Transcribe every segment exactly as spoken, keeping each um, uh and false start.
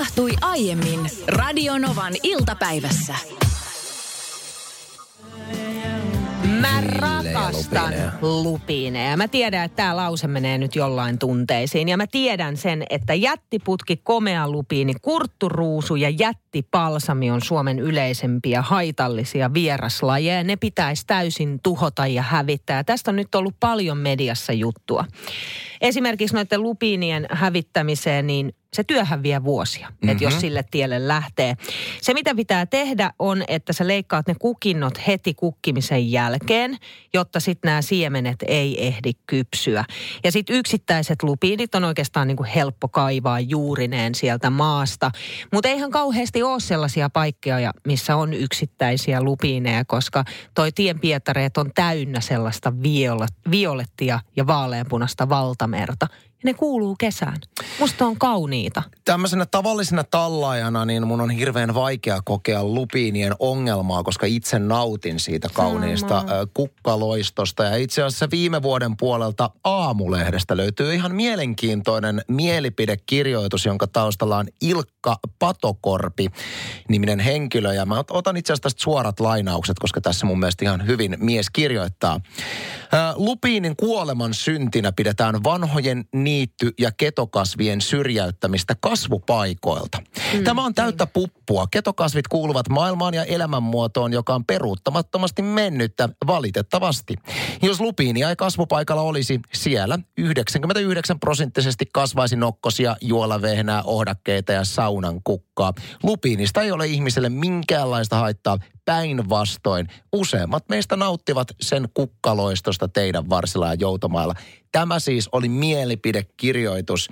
tapahtui aiemmin Radio Novan iltapäivässä. Mä rakastan lupineja. Mä tiedän, että tää lause menee nyt jollain tunteisiin. Ja mä tiedän sen, että jättiputki, komea lupiini, kurtturuusu ja jättipalsami on Suomen yleisempiä haitallisia vieraslajeja. Ne pitäisi täysin tuhota ja hävittää. Tästä on nyt ollut paljon mediassa juttua. Esimerkiksi noiden lupiinien hävittämiseen, niin se työhän vie vuosia, mm-hmm. että jos sille tielle lähtee. Se, mitä pitää tehdä, on, että sä leikkaat ne kukinnot heti kukkimisen jälkeen, jotta sitten nämä siemenet ei ehdi kypsyä. Ja sitten yksittäiset lupiinit on oikeastaan niinku helppo kaivaa juurineen sieltä maasta. Mutta eihän kauheasti ole sellaisia paikkoja, missä on yksittäisiä lupiineja, koska toi tienpietareet on täynnä sellaista violet- violettia ja vaaleanpunasta valtamerta. Ja ne kuuluu kesään. Musta on kauniita. Tämmöisenä tavallisena tallaajana niin mun on hirveän vaikea kokea lupiinien ongelmaa, koska itse nautin siitä kauniista Sama. kukkaloistosta. Ja itse asiassa viime vuoden puolelta Aamulehdestä löytyy ihan mielenkiintoinen mielipidekirjoitus, jonka taustalla on Ilkka Patokorpi niminen henkilö. Ja mä otan itse asiassa tästä suorat lainaukset, koska tässä mun mielestä ihan hyvin mies kirjoittaa. Lupiinin kuoleman syntinä pidetään vanhojen niitty- ja ketokasvien syrjäyttämistä kasvupaikoilta. Mm, Tämä on täyttä niin. puppua. Ketokasvit kuuluvat maailmaan ja elämänmuotoon, joka on peruuttamattomasti mennyttä valitettavasti. Jos lupiinia ei kasvupaikalla olisi, siellä yhdeksänkymmentäyhdeksän prosenttisesti kasvaisi nokkosia, juolavehnää, ohdakkeita ja saunan kukkaa. Lupiinista ei ole ihmiselle minkäänlaista haittaa. Päinvastoin, useimmat meistä nauttivat sen kukkaloistosta teidän varsilla ja joutomailla. Tämä siis oli mielipidekirjoitus.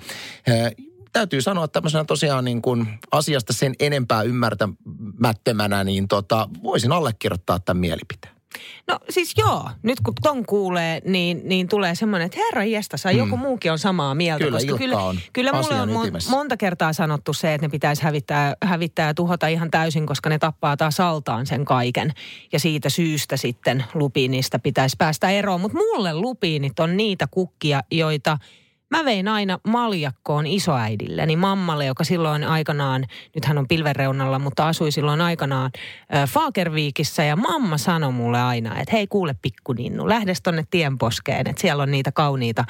Ee, täytyy sanoa, että tämmöisenä tosiaan niin kuin asiasta sen enempää ymmärtämättömänä, niin tota, voisin allekirjoittaa tämän mielipiteen. No siis joo, nyt kun ton kuulee, niin, niin tulee semmoinen, että herra jästäsä, joku mm. muukin on samaa mieltä. Kyllä, koska kyllä, on kyllä mulle on mon, monta kertaa sanottu se, että ne pitäisi hävittää, hävittää ja tuhota ihan täysin, koska ne tappaa taas altaan sen kaiken. Ja siitä syystä sitten lupiinista pitäisi päästä eroon. Mutta mulle lupiinit on niitä kukkia, joita mä vein aina maljakkoon isoäidille, niin mammalle, joka silloin aikanaan, nyt hän on pilven reunalla, mutta asui silloin aikanaan äh, Fagervikissä. Ja mamma sanoi mulle aina, että hei kuule pikkuninnu, lähdes tonne tienposkeen, että siellä on niitä kauniita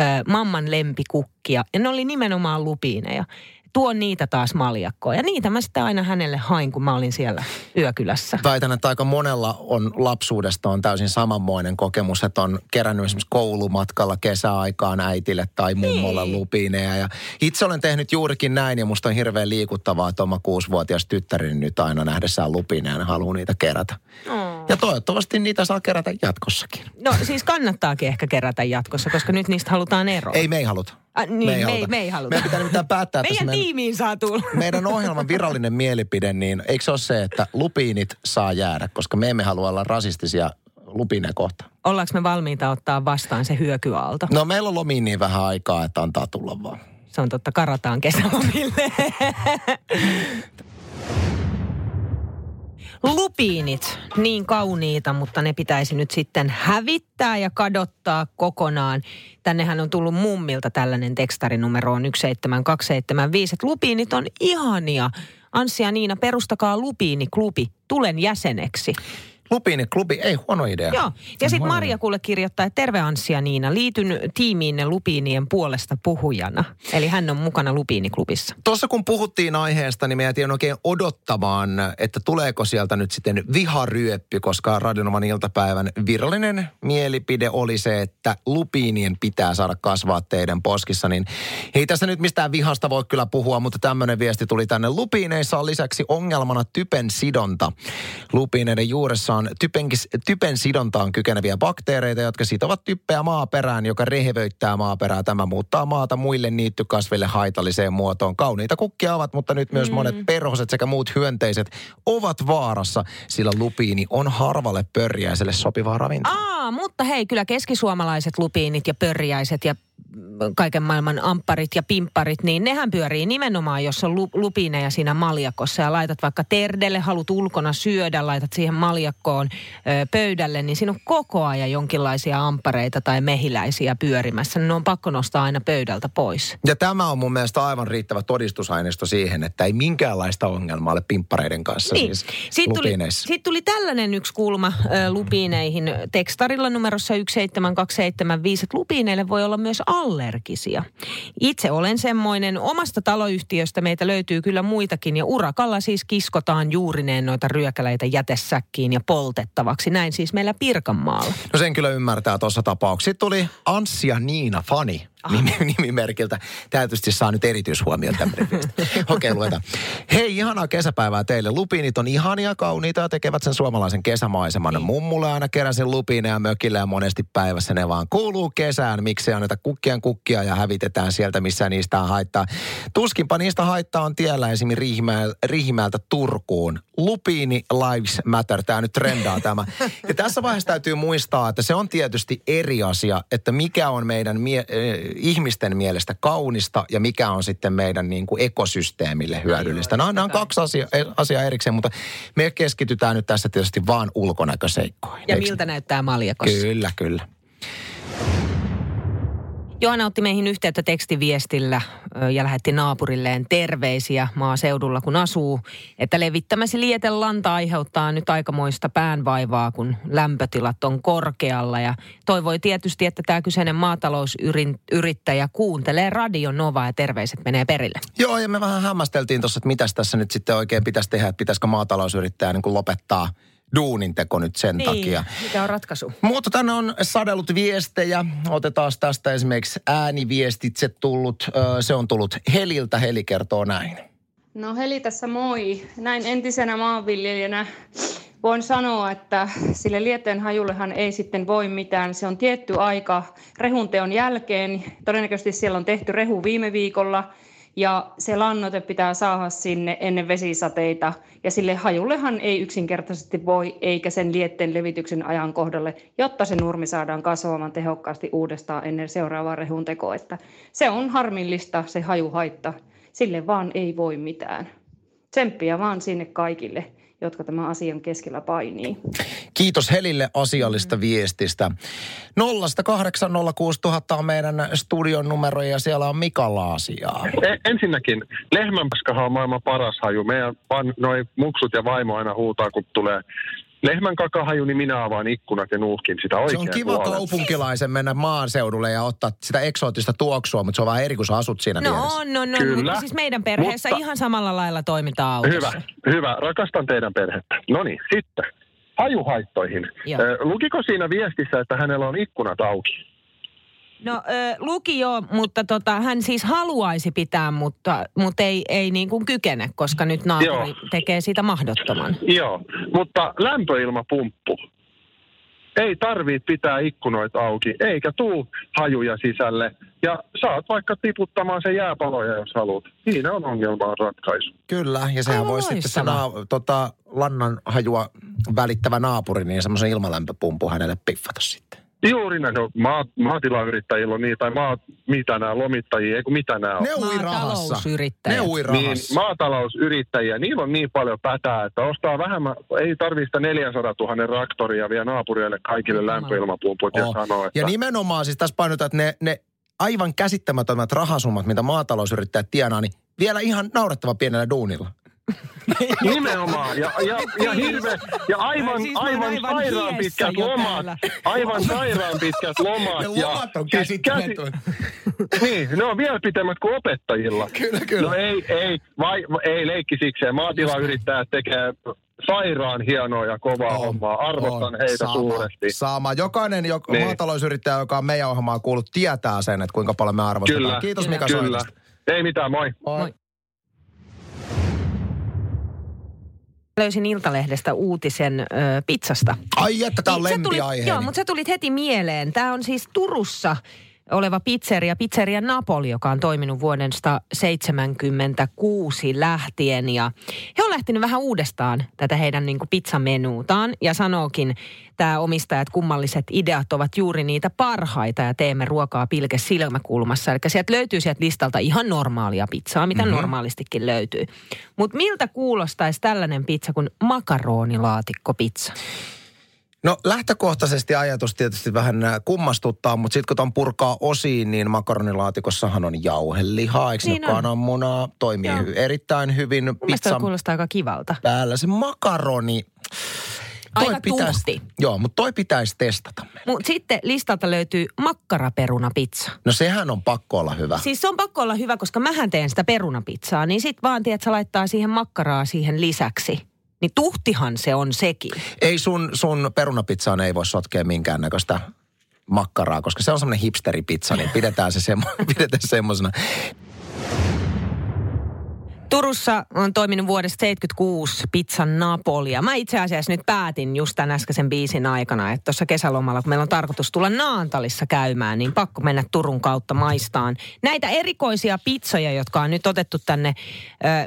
äh, mamman lempikukkia. Ja ne oli nimenomaan lupiineja. Tuo niitä taas maljakkoon. Ja niitä mä sitten aina hänelle hain, kun mä olin siellä yökylässä. Väitän, että aika monella on lapsuudesta on täysin samanmoinen kokemus, että on kerännyt esimerkiksi koulumatkalla kesäaikaan äitille tai mummolle lupiineja. Ja itse olen tehnyt juurikin näin ja musta on hirveän liikuttavaa, että oma kuusivuotias tyttärin nyt aina nähdessään lupiineja ja haluaa niitä kerätä. Mm. Ja toivottavasti niitä saa kerätä jatkossakin. No siis kannattaakin ehkä kerätä jatkossa, koska nyt niistä halutaan eroon. Ei, me ei haluta. Ah, niin, me ei, me, ei, me ei haluta. Meidän pitää nimittäin päättää, että meidän tiimiin saa tulla. Meidän ohjelman virallinen mielipide, niin eikö se ole se, että lupiinit saa jäädä, koska me emme halua olla rasistisia lupiineja kohtaan. Ollaanko me valmiita ottaa vastaan se hyökyaalto? No meillä on lomiin niin vähän aikaa, että antaa tulla vaan. Se on totta, karataan kesälomille. Lupiinit, niin kauniita, mutta ne pitäisi nyt sitten hävittää ja kadottaa kokonaan. Tännehän on tullut mummilta tällainen tekstarinumero on yksi seitsemän kaksi seitsemän viisi. Lupiinit on ihania. Anssi ja Niina, perustakaa lupiiniklubi. Tulen jäseneksi. Lupiiniklubi, ei huono idea. Joo, ja sitten Marja kuule kirjoittaa, että terve Anssi ja Niina, liityn tiimiinne lupiinien puolesta puhujana. Eli hän on mukana lupiiniklubissa. Tuossa kun puhuttiin aiheesta, niin me jätiin oikein odottamaan, että tuleeko sieltä nyt sitten viharyöppy, koska Radio Novan iltapäivän virallinen mielipide oli se, että lupiinien pitää saada kasvaa teidän poskissa. Niin ei tässä nyt mistään vihasta voi kyllä puhua, mutta tämmöinen viesti tuli tänne. Lupiineissa on lisäksi ongelmana typen sidonta. Lupiineiden juuressa on typenkis, typen sidontaan kykeneviä bakteereita, jotka sitovat typpeä maaperään, joka rehevöittää maaperää. Tämä muuttaa maata muille niittykasville haitalliseen muotoon. Kauniita kukkia ovat, mutta nyt myös mm. monet perhoset sekä muut hyönteiset ovat vaarassa, sillä lupiini on harvalle pörjäiselle sopivaa ravintoa. Aa, mutta hei, kyllä keskisuomalaiset lupiinit ja pörjäiset ja kaiken maailman ampparit ja pimpparit, niin nehän pyörii nimenomaan, jos on lupineja siinä maljakossa ja laitat vaikka terdelle, halut ulkona syödä, laitat siihen maljakkoon ö, pöydälle, niin siinä on koko ajan jonkinlaisia amppareita tai mehiläisiä pyörimässä. Ne on pakko nostaa aina pöydältä pois. Ja tämä on mun mielestä aivan riittävä todistusaineisto siihen, että ei minkäänlaista ongelmaa ole pimppareiden kanssa niin. Siis sitten tuli, sit tuli tällainen yksi kulma ö, lupineihin tekstarilla numerossa yksi seitsemän kaksi seitsemän viisi, että lupineille voi olla myös allergisia. Itse olen semmoinen. Omasta taloyhtiöstä meitä löytyy kyllä muitakin ja urakalla siis kiskotaan juurineen noita ryökäleitä jätesäkkiin ja poltettavaksi. Näin siis meillä Pirkanmaalla. No sen kyllä ymmärtää tuossa tapauksessa. Sitten tuli Anssi ja Niina fani nimimerkiltä. Täytysti saa nyt erityishuomioon tämmöinen viesti. Okei, luetaan. Hei, ihanaa kesäpäivää teille. Lupiinit on ihania, kauniita ja tekevät sen suomalaisen kesämaiseman. Mummulle aina keräsin lupiineja mökillä ja monesti päivässä ne vaan kuuluu kesään. Miksei anneta kukkien kukkia ja hävitetään sieltä, missä niistä haittaa. Tuskinpa niistä haittaa on tiellä esimerkiksi Riihimäel, Riihimäeltä Turkuun. Lupiini lives matter. Tämä nyt trendaa tämä. Ja tässä vaiheessa täytyy muistaa, että se on tietysti eri asia, että mikä on meidän mie- ihmisten mielestä kaunista ja mikä on sitten meidän niin kuin ekosysteemille hyödyllistä. Nämä on kaksi asiaa asia erikseen, mutta me keskitytään nyt tässä tietysti vaan ulkonäköseikkoihin. Ja miltä näyttää maljakossa? Kyllä, kyllä. Johanna otti meihin yhteyttä tekstiviestillä ja lähetti naapurilleen terveisiä maaseudulla, kun asuu, että levittämäsi lietelanta aiheuttaa nyt aikamoista päänvaivaa, kun lämpötilat on korkealla. Ja toivoi tietysti, että tämä kyseinen maatalousyrittäjä kuuntelee Radio Novaa ja terveiset menee perille. Joo, ja me vähän hämmästeltiin tuossa, että mitäs tässä nyt sitten oikein pitäisi tehdä, että pitäisikö maatalousyrittäjä niin kuin lopettaa duuninteko nyt sen niin, takia. Mikä on ratkaisu? Mutta tänne on sadellut viestejä. Otetaan tästä esimerkiksi ääniviestitse tullut. Se on tullut Heliltä. Heli kertoo näin. No Heli tässä moi. Näin entisenä maanviljelijänä voin sanoa, että sille lieteen hajullehan ei sitten voi mitään. Se on tietty aika rehunteon jälkeen. Todennäköisesti siellä on tehty rehu viime viikolla. Ja se lannoite pitää saada sinne ennen vesisateita. Ja sille hajullehan ei yksinkertaisesti voi, eikä sen lietteen levityksen ajan kohdalle, jotta se nurmi saadaan kasvamaan tehokkaasti uudestaan ennen seuraavaa rehun tekoa. Että se on harmillista, se hajuhaitta. Sille vaan ei voi mitään. Tsemppiä vaan sinne kaikille, jotka tämän asian keskellä painii. Kiitos Helille asiallista mm. viestistä. nolla kahdeksan nolla kuusi tuhatta on meidän studion numero ja siellä on Mikalla asiaa. Ensinnäkin, lehmänpaskahan on maailman paras haju. Meidän vaan noi muksut ja vaimo aina huutaa, kun tulee lehmän kakahaju, niin minä avaan ikkunat ja nuuhkin sitä oikein. Se on kiva puolen. Kaupunkilaisen mennä maaseudulle ja ottaa sitä eksoottista tuoksua, mutta se on vähän eri, kun sä asut siinä no, vieressä. No, no, Kyllä. Mutta siis meidän perheessä mutta ihan samalla lailla toimitaan autossa. Hyvä, hyvä. Rakastan teidän perhettä. No niin, sitten hajuhaittoihin. Joo. Lukiko siinä viestissä, että hänellä on ikkunat auki? No luki joo, mutta tota, hän siis haluaisi pitää, mutta, mutta ei, ei niin kuin kykene, koska nyt naapuri joo. tekee siitä mahdottoman. Joo, mutta lämpöilmapumppu. Ei tarvitse pitää ikkunoita auki, eikä tuu hajuja sisälle. Ja saat vaikka tiputtamaan sen jääpaloja, jos haluat. Siinä on ongelmaa ratkaisu. Kyllä, ja sehän voi sitten se na- tota, lannan hajua välittävä naapuri, niin semmoisen ilmalämpöpumpun hänelle piffata sitten. Juuri näin, no, maa, maatilayrittäjillä on niitä, tai maa, mitä nämä lomittajia, eikö mitä nämä on? Ne ui rahassa. Ne ui rahassa. Niin, maatalousyrittäjiä, niillä on niin paljon pätää, että ostaa vähemmän, ei tarvitse sitä neljäsataatuhatta traktoria vielä naapurille kaikille lämpöilmapumput ja sanoo, että ja nimenomaan siis tässä painotaan, että ne, ne aivan käsittämättömät rahasummat, mitä maatalousyrittäjät tienaa, niin vielä ihan naurettava pienellä duunilla. Nimenomaan. Ja, ja, ja, hirve, ja aivan, siis aivan, aivan sairaan pitkät lomat. Aivan sairaan pitkät lomat. Ne lomat on käsittämätön. Käsi, niin, ne on vielä pitemmät kuin opettajilla. Kyllä, kyllä. No ei, ei, vai, ei leikki sikseen. Maatilayrittäjät tekee sairaan hienoa ja kovaa on, hommaa. Arvostan on, heitä sama, suuresti. Sama. Jokainen joka, niin. maatalousyrittäjä, joka on meidän ohjelmaa kuullut, tietää sen, että kuinka paljon me arvostetaan. Kyllä, kiitos Mika soitosta. Ei mitään, moi. Moi. moi. Löysin Iltalehdestä uutisen ö, pizzasta. Ai, että tämä on lempiaihe. Joo, mutta sä tulit heti mieleen. Tämä on siis Turussa oleva pizzeria, Pizzeria Napoli, joka on toiminut vuodesta seitsemänkymmentäkuusi lähtien. Ja he on lähtenyt vähän uudestaan tätä heidän niin kuin pizzamenuutaan ja sanookin tämä omistajat, kummalliset ideat ovat juuri niitä parhaita ja teemme ruokaa pilkes silmäkulmassa. Eli sieltä löytyy sieltä listalta ihan normaalia pizzaa, mitä mm-hmm. normaalistikin löytyy. Mutta miltä kuulostaisi tällainen pizza kuin makaronilaatikko-pizza? No lähtökohtaisesti ajatus tietysti vähän kummastuttaa, mutta sitten kun tämän purkaa osiin, niin makaronilaatikossa on jauhelihaa, eikö niin kananmunaa, toimii Joo. erittäin hyvin. Mun mielestä toi kuulostaa aika kivalta. Päällä se makaroni. Toi aika pitäis, tuhti. Joo, mutta toi pitäisi testata. Mut sitten listalta löytyy makkaraperunapizza. No sehän on pakko olla hyvä. Siis se on pakko olla hyvä, koska mähän teen sitä perunapizzaa, niin sitten vaan tiedät, sä laittaa siihen makkaraa siihen lisäksi. Niin tuhtihan se on sekin. Ei sun, sun perunapizzaan ei voi sotkea minkäännäköistä makkaraa, koska se on semmoinen hipsteripizza, niin pidetään se semmo- pidetään semmoisena. Turussa on toiminut vuodesta seitsemänkymmentäkuusi pizzan Napolia. Mä itse asiassa nyt päätin just tämän äskeisen biisin aikana, että tuossa kesälomalla, kun meillä on tarkoitus tulla Naantalissa käymään, niin pakko mennä Turun kautta maistaan näitä erikoisia pizzoja, jotka on nyt otettu tänne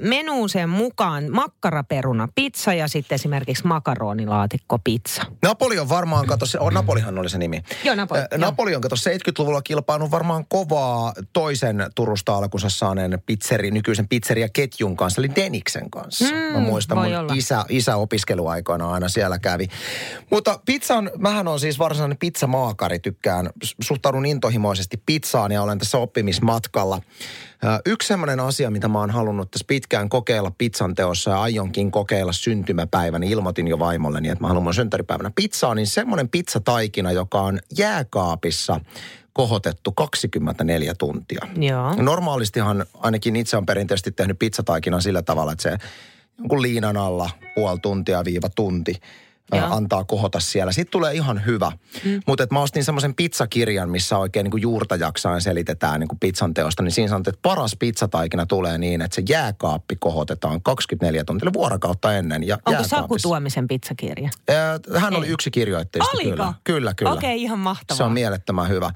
menuun sen mukaan. Makkaraperuna pizza ja sitten esimerkiksi makaronilaatikko pizza. Napoli on varmaan, kato, oh, Napolihan oli se nimi. Joo, Napoli. Äh, Napoli on kato seitsemänkymmentäluvulla kilpaillut varmaan kovaa toisen Turusta alkunsa saaneen pizzeri, nykyisen pizzeria ketjun kanssa, eli Deniksen kanssa. Mm, mä muistan, mun isä, isä opiskeluaikoina aina siellä kävi. Mutta pizzan, mähän on siis varsinainen pizzamaakari, tykkään, suhtaudun intohimoisesti pizzaan ja olen tässä oppimismatkalla. Yksi semmoinen asia, mitä mä oon halunnut tässä pitkään kokeilla pizzan teossa ja aionkin kokeilla syntymäpäivänä, ilmoitin jo vaimolleni, että mä haluan mun synttäripäivänä pizzaa, niin semmoinen pizzataikina, joka on jääkaapissa kohotettu kaksikymmentäneljä tuntia. Joo. Normaalistihan ainakin itse on perinteisesti tehnyt pizzataikinan sillä tavalla, että se jonkun liinan alla puoli tuntia viiva tunti Joo. antaa kohota siellä. Sitten tulee ihan hyvä. Mm. Mutta mä ostin semmoisen pizzakirjan, missä oikein niin kuin juurta jaksain selitetään niin kuin pizzan teosta. Niin siinä sanotaan, että paras pizzataikina tulee niin, että se jääkaappi kohotetaan kaksikymmentäneljä tuntia vuorokautta ennen. Ja onko Saku Tuomisen pizzakirja? Hän Ei. oli yksi kirjoittajista. Oliko? Kyllä, kyllä. kyllä. Okei, okay, ihan mahtavaa. Se on mielettömän hyvä.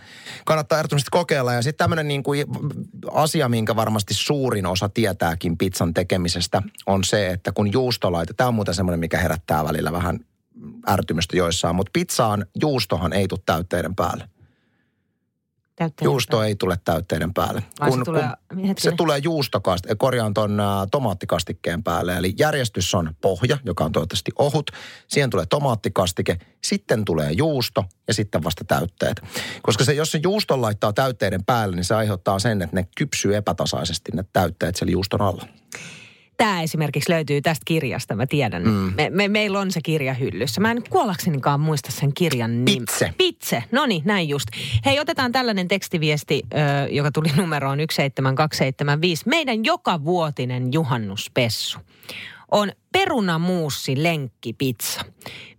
Kannattaa ehdottomasti kokeilla. Ja sitten tämmöinen niin kuin asia, minkä varmasti suurin osa tietääkin pizzan tekemisestä, on se, että kun juusto laitetaan. Tämä on muuten semmoinen, mikä herättää välillä vähän ärtymystä joissain, mutta pizzaan juustohan ei tule täytteiden päälle. Täytteiden Juusto päälle. ei tule täytteiden päälle. Kun, se, tulee, kun se tulee juustokast- korjaan ton ä, tomaattikastikkeen päälle. Eli järjestys on pohja, joka on toivottavasti ohut. Siihen tulee tomaattikastike, sitten tulee juusto ja sitten vasta täytteet. Koska se, jos se juuston laittaa täytteiden päälle, niin se aiheuttaa sen, että ne kypsyy epätasaisesti ne täytteet siellä juuston alla. Tämä esimerkiksi löytyy tästä kirjasta, mä tiedän. Mm. Me, me, meillä on se kirja hyllyssä. Mä en kuollaksenikaan muista sen kirjan nimeä. Pitse. Pitse, no niin, näin just. Hei, otetaan tällainen tekstiviesti, joka tuli numeroon yksi seitsemän kaksi seitsemän viisi. Meidän jokavuotinen juhannuspessu on perunamuussi lenkkipizza.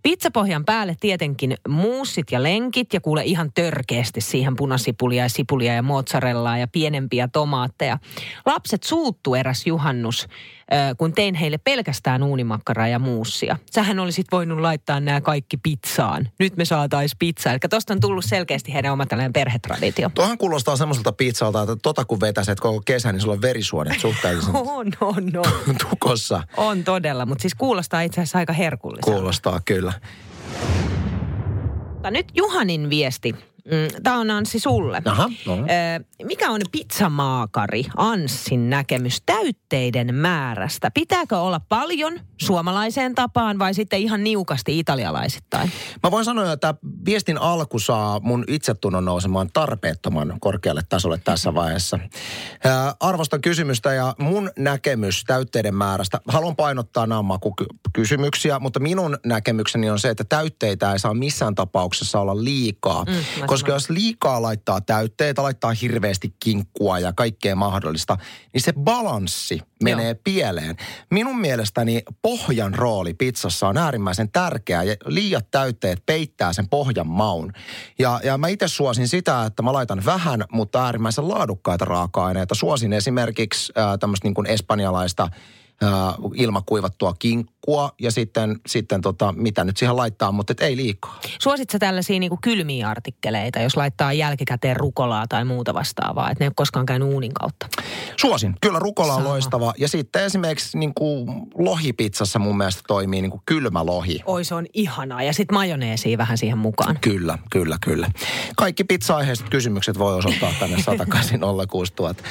Pizzapohjan päälle tietenkin muussit ja lenkit ja kuule ihan törkeästi siihen punasipulia ja sipulia ja mozzarellaa ja pienempiä tomaatteja. Lapset suuttu eräs juhannus, kun tein heille pelkästään uunimakkaraa ja muussia. Sähän olisit voinut laittaa nämä kaikki pizzaan. Nyt me saatais pizzaa. Eli tosta on tullut selkeästi heidän oma tällainen perhetraditio. Tuohan kuulostaa semmoiselta pizzalta, että tota kun vetäset koko kesän, niin sulla on verisuonet suhteellisen on, on, on. tukossa. On todella. Mutta siis kuulostaa itse asiassa aika herkulliselta. Kuulostaa, kyllä. Nyt Juhanin viesti. Tämä on Anssi sulle. Aha, aha. Mikä on pizzamaakari Anssin näkemys täytteiden määrästä? Pitääkö olla paljon suomalaiseen tapaan vai sitten ihan niukasti italialaisittain? Mä voin sanoa, että viestin alku saa mun itsetunnon nousemaan tarpeettoman korkealle tasolle tässä vaiheessa. Arvostan kysymystä ja mun näkemys täytteiden määrästä. Haluan painottaa nämä makukysymyksiä, mutta minun näkemykseni on se, että täytteitä ei saa missään tapauksessa olla liikaa. Mm, Koska jos liikaa laittaa täytteitä, laittaa hirveästi kinkkua ja kaikkea mahdollista, niin se balanssi menee Joo. pieleen. Minun mielestäni pohjan rooli pizzassa on äärimmäisen tärkeä ja liiat täytteet peittää sen pohjan maun. Ja, ja mä itse suosin sitä, että mä laitan vähän, mutta äärimmäisen laadukkaita raaka-aineita. Suosin esimerkiksi äh, tämmöistä niin kuin espanjalaista ilmakuivattua kinkkua ja sitten, sitten tota, mitä nyt siihen laittaa, mutta ei liikaa. Suositko tällaisia niin kuin kylmiä artikkeleita, jos laittaa jälkikäteen rukolaa tai muuta vastaavaa, että ne ei ole koskaan käynyt uunin kautta? Suosin. Kyllä rukola on Sama. Loistava. Ja sitten esimerkiksi niin kuin lohipizzassa mun mielestä toimii niin kuin kylmä lohi. Oi, se on ihanaa. Ja sitten majoneesia vähän siihen mukaan. Kyllä, kyllä, kyllä. Kaikki pizza-aiheiset kysymykset voi osoittaa tänne sata kahdeksan nolla kuusi tuhatta.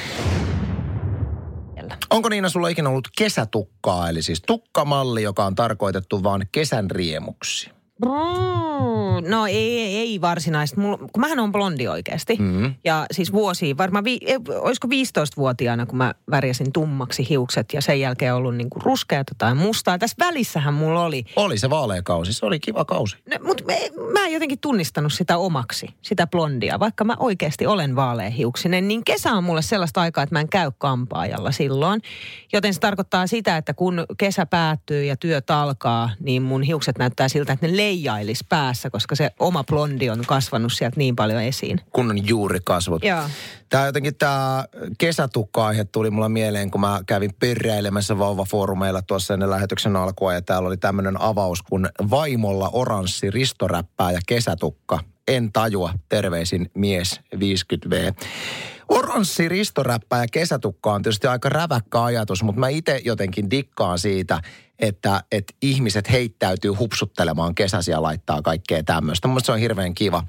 Onko Niina sulla ikinä ollut kesätukkaa, eli siis tukkamalli, joka on tarkoitettu vaan kesän riemuksi? Mm, no ei, ei varsinaisesti. Mulla, kun mähän on blondi oikeasti. Mm-hmm. Ja siis vuosia, varmaan vi, olisiko viisitoistavuotiaana, kun mä värjäsin tummaksi hiukset ja sen jälkeen ollut niinku ruskeata tai mustaa. Tässä välissähän mulla oli. Oli se vaaleakausi, se oli kiva kausi. No, mutta mä en jotenkin tunnistanut sitä omaksi, sitä blondia. Vaikka mä oikeasti olen vaaleahiuksinen, niin kesä on mulle sellaista aikaa, että mä en käy kampaajalla silloin. Joten se tarkoittaa sitä, että kun kesä päättyy ja työt alkaa, niin mun hiukset näyttää siltä, että ne leijailis päässä, koska se oma blondi on kasvanut sieltä niin paljon esiin. Kun on juuri kasvot. Joo. Tämä jotenkin tämä kesätukka-aihe tuli mulla mieleen, kun mä kävin pörräilemässä vauvafoorumeilla tuossa ennen lähetyksen alkua, ja täällä oli tämmöinen avaus, kun vaimolla oranssi ristoräppää ja kesätukka. En tajua, terveisin mies viisikymmentä vuotta. Oranssi ristoräppää ja kesätukka on tietysti aika räväkkä ajatus, mutta mä itse jotenkin dikkaan siitä, että, että ihmiset heittäytyy hupsuttelemaan kesäisiä, laittaa kaikkea tämmöistä. Mun mielestä se on hirveän kiva.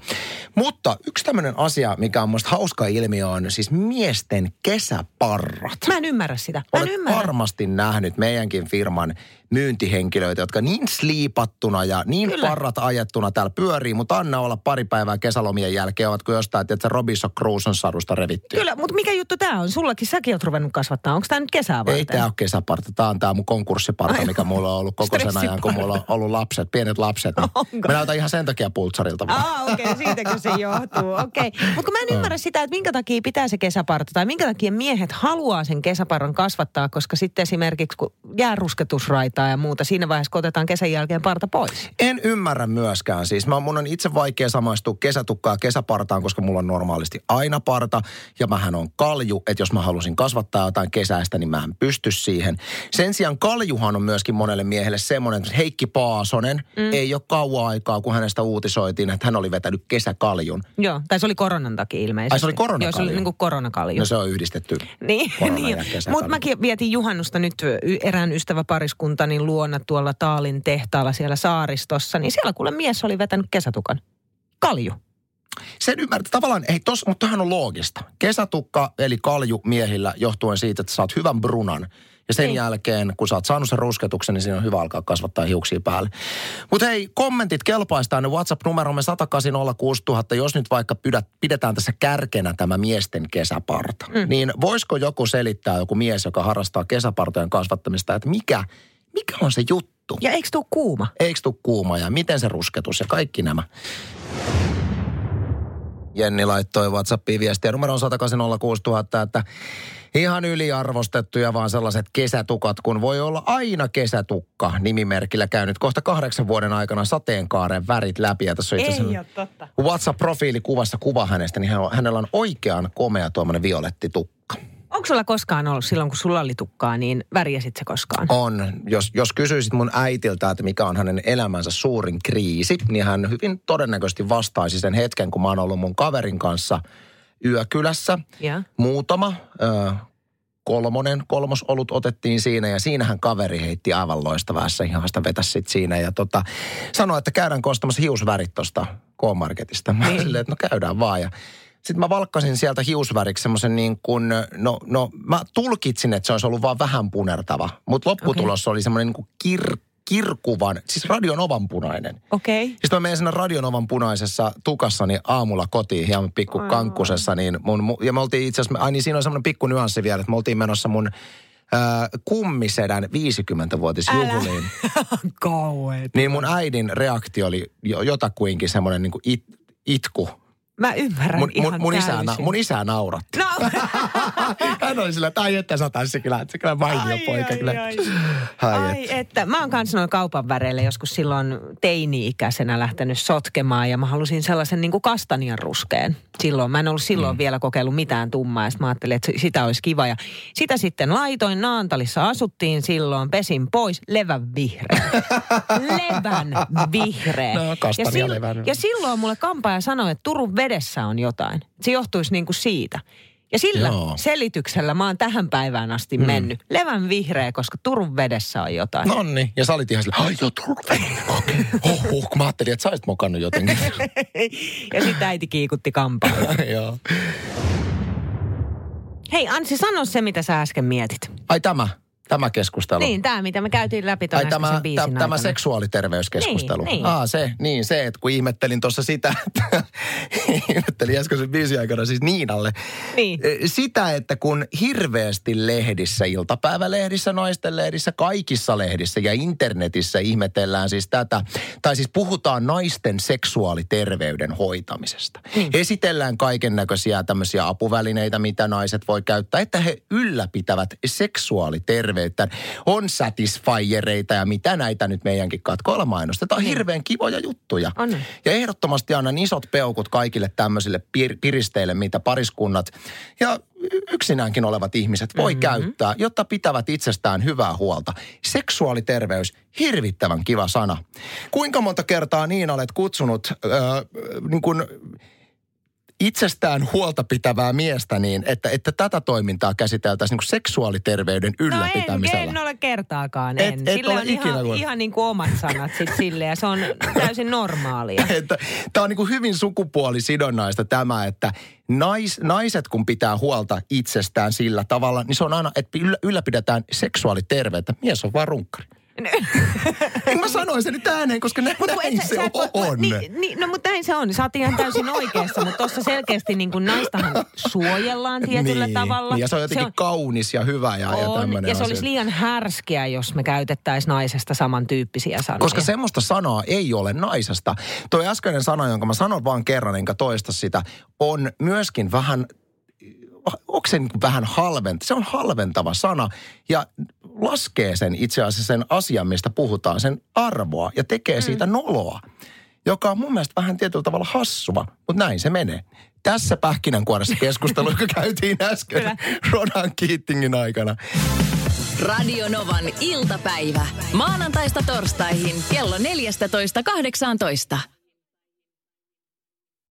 Mutta yksi tämmöinen asia, mikä on musta hauska ilmiö, on siis miesten kesäparrat. Mä en ymmärrä sitä. Mä en Olet ymmärrä. varmasti nähnyt meidänkin firman myyntihenkilöitä, jotka niin sliipattuna ja niin Kyllä. parrat ajettuna täällä pyörii, mutta anna olla pari päivää kesälomien jälkeen, ovatko jostain, että Robinson Crusoen sadusta revittyy. Kyllä, mutta mikä juttu tää on? Sullakin säkin oot ruvennut kasvattaa. Onko tää nyt kesää varten? Ei tää ole kesäparta. Tää on tää mun konkurssiparta, Ai. mikä mulla on ollut koko sen ajan, kun mulla on ollut lapset, pienet lapset. Niin mä näytän ihan sen takia pultsarilta. Ah, okei, okay, siitäkö se johtuu. Okei. Okay. Mutta kun mä en ymmärrä sitä, että minkä takia pitää se kesäparta tai minkä takia miehet haluaa sen kesäparran kasvattaa, koska sitten esimerkiksi kun jää rusketusraitaa ja muuta, siinä vaiheessa kun otetaan kesän jälkeen parta pois. En ymmärrä myöskään. Siis mä, mun on itse vaikea samaistua kesätukkaa kesäpartaan, koska mulla on normaalisti aina parta ja mähän on kalju, että jos mä halusin kasvattaa jotain kesäistä, niin mähän pysty siihen. Sen sijaan kaljuhan on myöskin monelle miehelle semmoinen, että Heikki Paasonen mm. ei ole kauan aikaa, kun hänestä uutisoitiin, että hän oli vetänyt kesäkaljun. Joo, tai se oli koronan takia ilmeisesti. Ai se oli koronakalju? Joo, se oli niin kuin koronakalju. No se on yhdistetty. Niin, niin. Mutta mäkin vietin juhannusta nyt erään ystäväpariskuntani luona tuolla Taalintehtaalla siellä saaristossa, niin siellä kuule mies oli vetänyt kesätukan. Kalju. Sen ymmärtää tavallaan, ei tos, mutta tämähän on loogista. Kesätukka eli kalju miehillä johtuen siitä, että saat hyvän brunan. Ja sen ei. jälkeen, kun sä oot saanut sen rusketuksen, niin siinä on hyvä alkaa kasvattaa hiuksia päälle. Mutta hei, kommentit kelpaistaan ne WhatsApp-numeromme sata kahdeksan nolla kuusi tuhatta, jos nyt vaikka pidetään tässä kärkenä tämä miesten kesäparta. Mm. Niin voisiko joku selittää, joku mies, joka harrastaa kesäpartojen kasvattamista, että mikä, mikä on se juttu? Ja eikö tuu kuuma? Eikö tuu kuuma ja miten se rusketus ja kaikki nämä? Jenni laittoi WhatsAppiin viestiä numeroon sata kahdeksan nolla kuusi tuhatta, että ihan yliarvostettuja vaan sellaiset kesätukat, kun voi olla aina kesätukka nimimerkillä käynyt kohta kahdeksan vuoden aikana sateenkaaren värit läpi. Ja tässä on itse asiassa WhatsApp-profiilikuvassa kuva hänestä, niin hänellä on oikean komea tuommoinen violetti tukka. Onko sulla koskaan ollut silloin, kun sulla oli tukkaa, niin värjäsit se koskaan? On. Jos, jos kysyisit mun äitiltä, että mikä on hänen elämänsä suurin kriisi, niin hän hyvin todennäköisesti vastaisi sen hetken, kun mä oon ollut mun kaverin kanssa yökylässä. Yeah. Muutama, ö, kolmonen, kolmosolut otettiin siinä ja siinähän kaveri heitti aivan loistavassa ihan sitä vetäs sit siinä. Ja tota, sanoi, että käydään ostamassa hiusvärit tuosta K-marketista. Mä niin. silleen, että no käydään vaan ja... Sitten mä valkkasin sieltä hiusväriksi semmoisen niin kuin, no, no mä tulkitsin, että se olisi ollut vaan vähän punertava. Mutta lopputulossa okay. oli semmoinen niin kuin kir, kirkuvan, siis Radio Novan punainen. Okei. Okay. Sitten mä menen siinä Radio Novan punaisessa tukassani aamulla kotiin, hieman pikku oh. kankkusessa. Niin mun, ja me oltiin itse asiassa, ai niin siinä on semmoinen pikku nyanssi vielä, että me oltiin menossa mun äh, kummisedän viisikymmentävuotisjuhliin. Kauheeta. Niin mun äidin reaktio oli jotakuinkin semmoinen niin kuin it, itku. Mä ymmärrän mun, ihan mun täysin. Isä na, mun isä nauratti. No. Hän oli sillä, että ai että sä tanssi kyllä, se kyllä mainio poika. Ai, kyllä. Ai, ai. ai että. että. Mä oon kans noin kaupan väreillä joskus silloin teini-ikäisenä lähtenyt sotkemaan ja mä halusin sellaisen niin kuin kastanian ruskeen. Silloin, mä en ollut silloin mm. vielä kokeillut mitään tummaa ja mä ajattelin, että sitä olisi kiva. Ja sitä sitten laitoin, Naantalissa asuttiin silloin, pesin pois, levän vihreä. levän vihreä. No, kastania levän. Ja silloin mulle kampaaja sanoi, että Turun vedessä on jotain. Se johtuisi niin kuin siitä. Ja sillä Joo. selityksellä mä oon tähän päivään asti mm. mennyt. Levän vihreä, koska Turun vedessä on jotain. No niin. Ja sä olit ihan sillä, ai joo, Turun vedessä. Okei. Okay. Huhhuh, mä ajattelin, että sä oisit mokannut jotenkin. Ja sit äiti kiikutti kampaalla. Joo. Hei Ansi, sano se, mitä sä äsken mietit. Ai tämä. Tämä keskustelu. Niin, tämä, mitä me käytiin läpi tuon äskeisen tämä, biisin tämä, tämä seksuaaliterveyskeskustelu. Niin, niin. Aa, se, niin se, että kun ihmettelin tuossa sitä, että ihmettelin äskeisen biisin aikana siis Niinalle. Niin. Sitä, että kun hirveästi lehdissä, iltapäivälehdissä, naisten lehdissä, kaikissa lehdissä ja internetissä ihmetellään siis tätä, tai siis puhutaan naisten seksuaaliterveyden hoitamisesta. Niin. Esitellään kaiken näköisiä tämmöisiä apuvälineitä, mitä naiset voi käyttää, että he ylläpitävät seksuaaliterveyden. On satisfiereita ja mitä näitä nyt meidänkin katkoilla mainostetaan. Niin. Hirveän kivoja juttuja. On. Ja ehdottomasti annan isot peukut kaikille tämmöisille pir- piristeille, mitä pariskunnat ja yksinäänkin olevat ihmiset voi mm-hmm. käyttää, jotta pitävät itsestään hyvää huolta. Seksuaaliterveys, hirvittävän kiva sana. Kuinka monta kertaa niin olet kutsunut öö, niin kuin itsestään huolta pitävää miestä niin, että, että tätä toimintaa käsiteltäisiin niin seksuaaliterveyden ylläpitämisellä. No en, en ole kertaakaan, en. Et, et sillä on ihan, ihan niin kuin omat sanat sitten silleen, ja se on täysin normaalia. Tämä on niin kuin hyvin sukupuolisidonnaista tämä, että nais, naiset kun pitää huolta itsestään sillä tavalla, niin se on aina, että ylläpidetään seksuaaliterveyttä. Mies on vaan runkkari. Mä sanoin sen nyt ääneen, koska nä- näin sä, se sä, on. Ni, ni, no mutta näin se on. Sä oot ihan täysin oikeassa, mutta tuossa selkeästi niin kuin naistahan suojellaan tietyllä niin, tavalla. Niin, ja se on jotenkin se on, kaunis ja hyvä ja, ja tämmöinen. Ja se asia olisi liian härskeä, jos me käytettäisiin naisesta samantyyppisiä sanoja. Koska semmoista sanaa ei ole naisesta. Toi äskeinen sana, jonka mä sanon vaan kerran, enkä toista sitä, on myöskin vähän... Onko se niin kuin vähän halventava? Se on halventava sana ja laskee sen itse asiassa sen asian, mistä puhutaan, sen arvoa ja tekee siitä mm. noloa, joka on mun mielestä vähän tietyllä tavalla hassua, mutta näin se menee. Tässä pähkinänkuoressa keskustelu, joka käytiin äsken Ronan Kiittinin aikana. Radio Novan iltapäivä. Maanantaista torstaihin kello neljätoista kahdeksantoista.